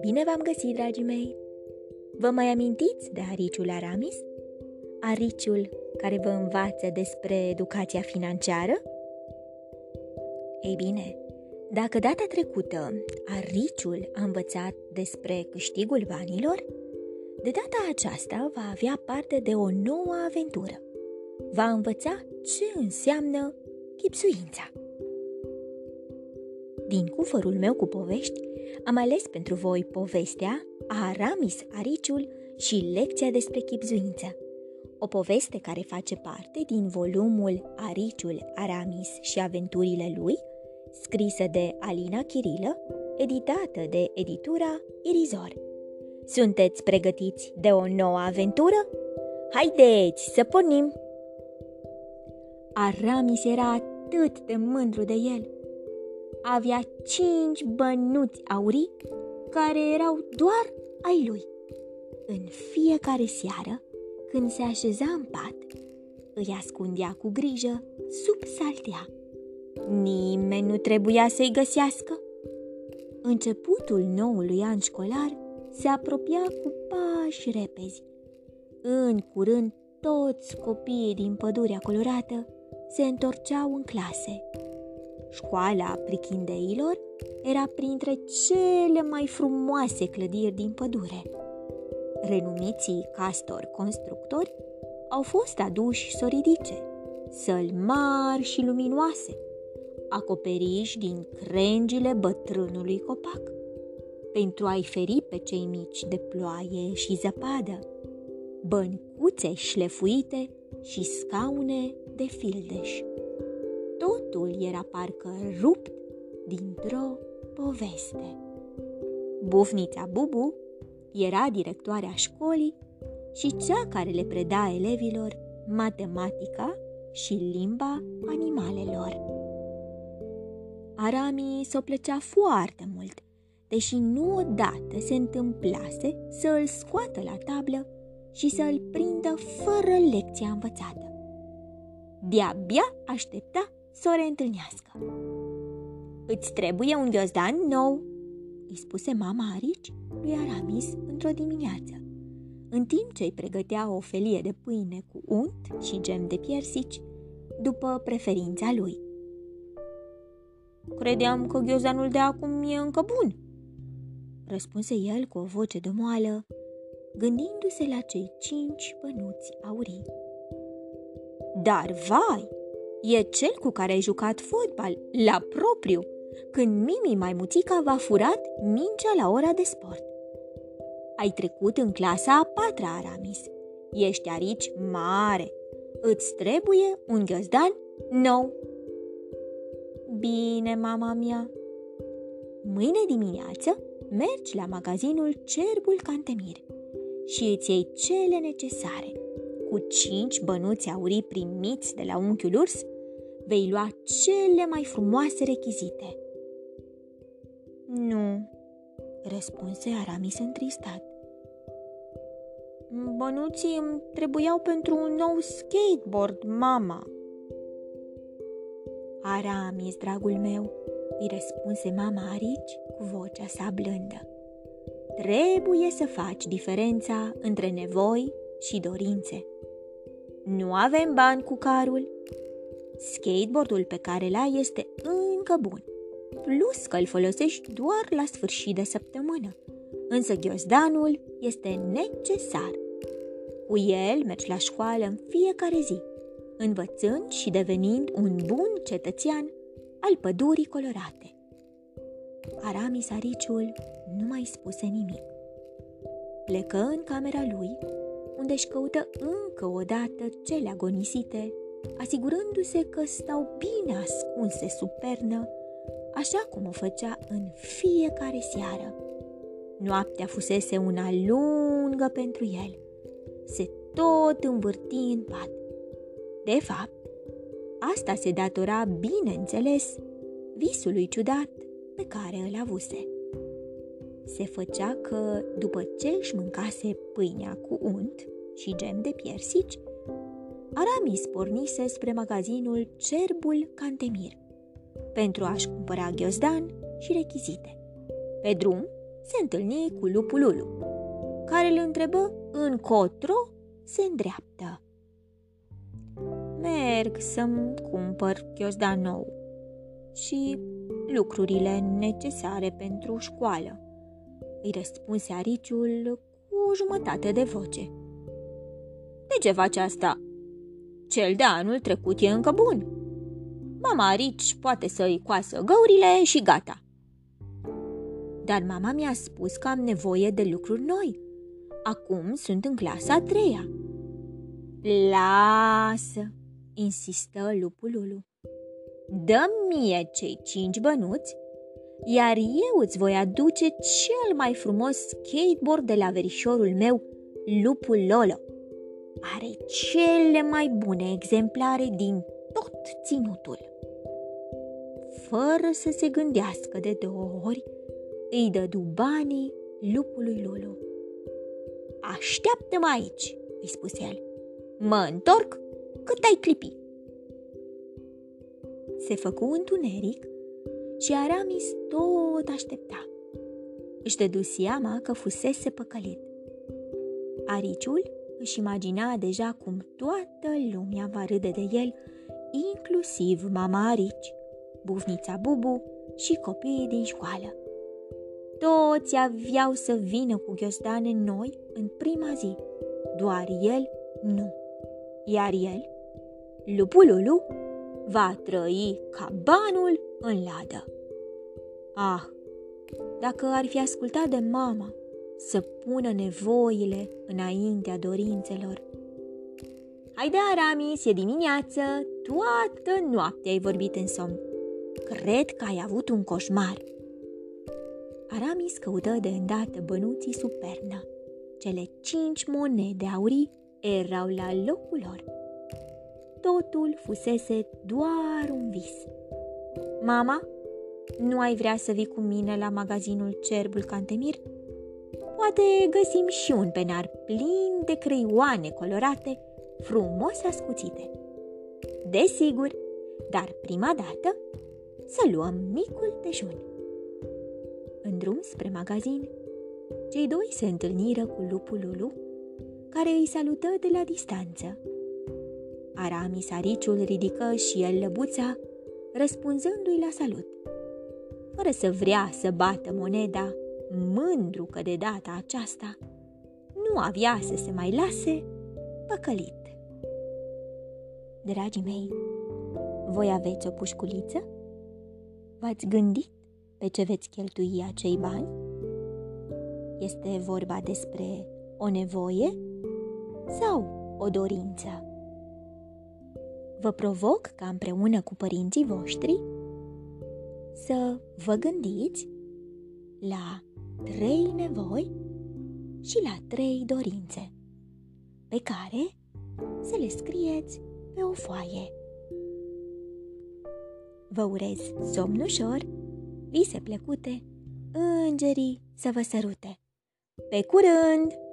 Bine v-am găsit, dragii mei! Vă mai amintiți de Ariciul Aramis? Ariciul care vă învață despre educația financiară? Ei bine, dacă data trecută Ariciul a învățat despre câștigul banilor, de data aceasta va avea parte de o nouă aventură. Va învăța ce înseamnă chipzuința. Din cufărul meu cu povești, am ales pentru voi povestea Aramis, Ariciul și lecția despre chipzuință. O poveste care face parte din volumul Ariciul Aramis și aventurile lui, scrisă de Alina Chirilă, editată de editura Irizor. Sunteți pregătiți de o nouă aventură? Haideți să pornim! Aramis era atât de mândru de el. Avea 5 bănuți aurii care erau doar ai lui. În fiecare seară, când se așeza în pat, îi ascundea cu grijă sub saltea. Nimeni nu trebuia să-i găsească. Începutul noului an școlar se apropia cu pași repezi. În curând, toți copiii din pădurea colorată se întorceau în clase. Școala prichindeilor era printre cele mai frumoase clădiri din pădure. Renumiții castori constructori au fost aduși soridice, săli mari și luminoase, acoperiși din crengile bătrânului copac, pentru a-i feri pe cei mici de ploaie și zăpadă, băncuțe șlefuite și scaune de fildeș. Totul era parcă rupt dintr-o poveste. Bufnița Bubu era directoarea școlii și cea care le preda elevilor matematica și limba animalelor. Aramis o plăcea foarte mult, deși nu odată se întâmplase să îl scoată la tablă și să îl prindă fără lecția învățată. De-abia aștepta să o reîntâlnească. "Îți trebuie un ghiozdan nou," îi spuse mama Arici lui Aramis într-o dimineață, în timp ce îi pregătea o felie de pâine cu unt și gem de piersici, după preferința lui. "Credeam că ghiozdanul de acum e încă bun," răspunse el cu o voce domoală, gândindu-se la cei 5 bănuți aurii. "Dar vai, e cel cu care ai jucat fotbal, la propriu, când Mimi Maimuțica v-a furat mingea la ora de sport. Ai trecut în clasa a 4-a, Aramis. Ești Arici mare. Îți trebuie un ghiozdan nou." "Bine, mama mea. Mâine dimineață mergi la magazinul Cerbul Cantemir și îți iei cele necesare. Cu 5 bănuți aurii primiți de la Unchiul Urs, vei lua cele mai frumoase rechizite." "Nu," răspunse Aramis întristat. "Bănuții îmi trebuiau pentru un nou skateboard, mama." "Aramis, dragul meu," îi răspunse mama Arici cu vocea sa blândă, "trebuie să faci diferența între nevoi și dorințe. Nu avem bani cu carul. Skateboardul pe care l-ai este încă bun, plus că îl folosești doar la sfârșit de săptămână, însă ghiozdanul este necesar. Cu el mergi la școală în fiecare zi, învățând și devenind un bun cetățean al pădurii colorate." Aramis Ariciul nu mai spuse nimic. Plecă în camera lui, unde își căută încă o dată cele agonisite, asigurându-se că stau bine ascunse sub pernă, așa cum o făcea în fiecare seară. Noaptea fusese una lungă pentru el. Se tot învârti în pat. De fapt, asta se datora, bineînțeles, visului ciudat pe care îl avuse. Se făcea că, după ce își mâncase pâinea cu unt și gem de piersici, Aramis pornise spre magazinul Cerbul Cantemir, pentru a-și cumpăra ghiozdan și rechizite. Pe drum se întâlni cu Lupul Lulu, care îl întrebă încotro se îndreaptă. Merg să-mi cumpăr ghiozdan nou și lucrurile necesare pentru școală, îi răspunse Ariciul cu o jumătate de voce. De ce faci asta? Cel de anul trecut e încă bun. Mama Arici poate să-i coasă găurile și gata. Dar mama mi-a spus că am nevoie de lucruri noi. Acum sunt în clasa 3-a. Lasă, insistă Lupul Lulu. Dă-mi mie cei 5 bănuți, iar eu îți voi aduce cel mai frumos skateboard de la verișorul meu, Lupul Lolo. Are cele mai bune exemplare din tot ținutul. Fără să se gândească de 2 ori, îi dădu banii Lupului Lulu. Așteaptă-mă aici, îi spuse el. Mă întorc cât ai clipi. Se făcu întuneric și Aramis tot aștepta. Își dădu seama că fusese păcălit. Ariciul își imagina deja cum toată lumea va râde de el, inclusiv mama Arici, Bufnița Bubu și copiii din școală. Toți aveau să vină cu ghiozdane noi în prima zi, doar el nu. Iar el, Lupul Lulu, va trăi ca banul în ladă. Ah, dacă ar fi ascultat de mama să pună nevoile înaintea dorințelor. Haide, Aramis, e dimineață, toată noaptea ai vorbit în somn. Cred că ai avut un coșmar. Aramis căută de îndată bănuții sub pernă. Cele 5 monede aurii erau la locul lor. Totul fusese doar un vis. Mama, nu ai vrea să vii cu mine la magazinul Cerbul Cantemir? Poate găsim și un penar plin de creioane colorate, frumos ascuțite. Desigur, dar prima dată să luăm micul dejun. În drum spre magazin, cei doi se întâlniră cu Lupul Lulu, care îi salută de la distanță. Aramis Ariciul ridică și el lăbuța, răspunzându-i la salut. Fără să vrea să bată moneda, mândru că de data aceasta nu avea să se mai lase păcălit. Dragii mei, voi aveți o pușculiță? V-ați gândit pe ce veți cheltui acei bani? Este vorba despre o nevoie sau o dorință? Vă provoc ca împreună cu părinții voștri să vă gândiți la 3 nevoi și la 3 dorințe, pe care să le scrieți pe o foaie. Vă urez somn ușor, vise plăcute, îngerii să vă sărute. Pe curând!